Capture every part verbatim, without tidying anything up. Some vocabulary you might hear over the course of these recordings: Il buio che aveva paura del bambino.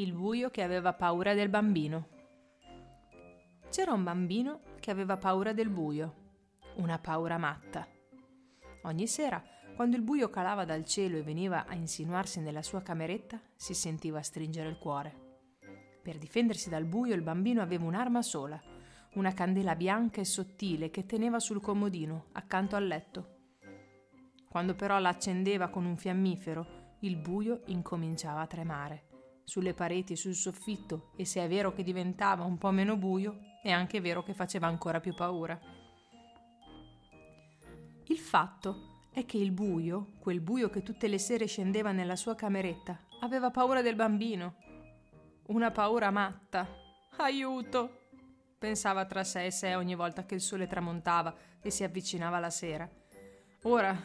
Il buio che aveva paura del bambino. C'era un bambino che aveva paura del buio, una paura matta. Ogni sera, quando il buio calava dal cielo e veniva a insinuarsi nella sua cameretta, si sentiva stringere il cuore. Per difendersi dal buio, il bambino aveva un'arma sola, una candela bianca e sottile che teneva sul comodino, accanto al letto. Quando però la accendeva con un fiammifero, il buio incominciava a tremare. Sulle pareti e sul soffitto, e se è vero che diventava un po' meno buio, è anche vero che faceva ancora più paura. Il fatto è che il buio, quel buio che tutte le sere scendeva nella sua cameretta, aveva paura del bambino. Una paura matta. Aiuto! Pensava tra sé e sé ogni volta che il sole tramontava e si avvicinava la sera. Ora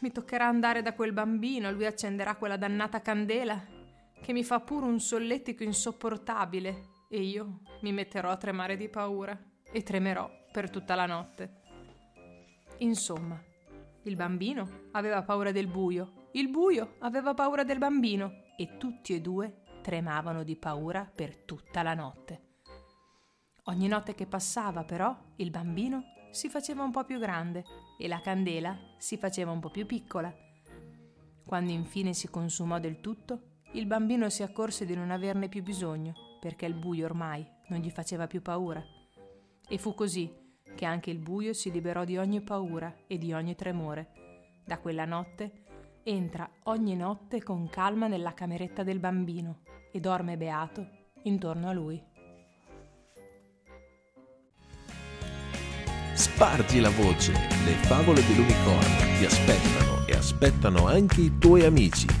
mi toccherà andare da quel bambino, lui accenderà quella dannata candela che mi fa pure un solletico insopportabile, e io mi metterò a tremare di paura e tremerò per tutta la notte. Insomma, il bambino aveva paura del buio, il buio aveva paura del bambino, e tutti e due tremavano di paura per tutta la notte. Ogni notte che passava, però, il bambino si faceva un po' più grande e la candela si faceva un po' più piccola. Quando infine si consumò del tutto, il bambino si accorse di non averne più bisogno, perché il buio ormai non gli faceva più paura. E fu così che anche il buio si liberò di ogni paura e di ogni tremore. Da quella notte entra ogni notte con calma nella cameretta del bambino e dorme beato intorno a lui. Spargi la voce, le favole dell'unicorno ti aspettano e aspettano anche i tuoi amici.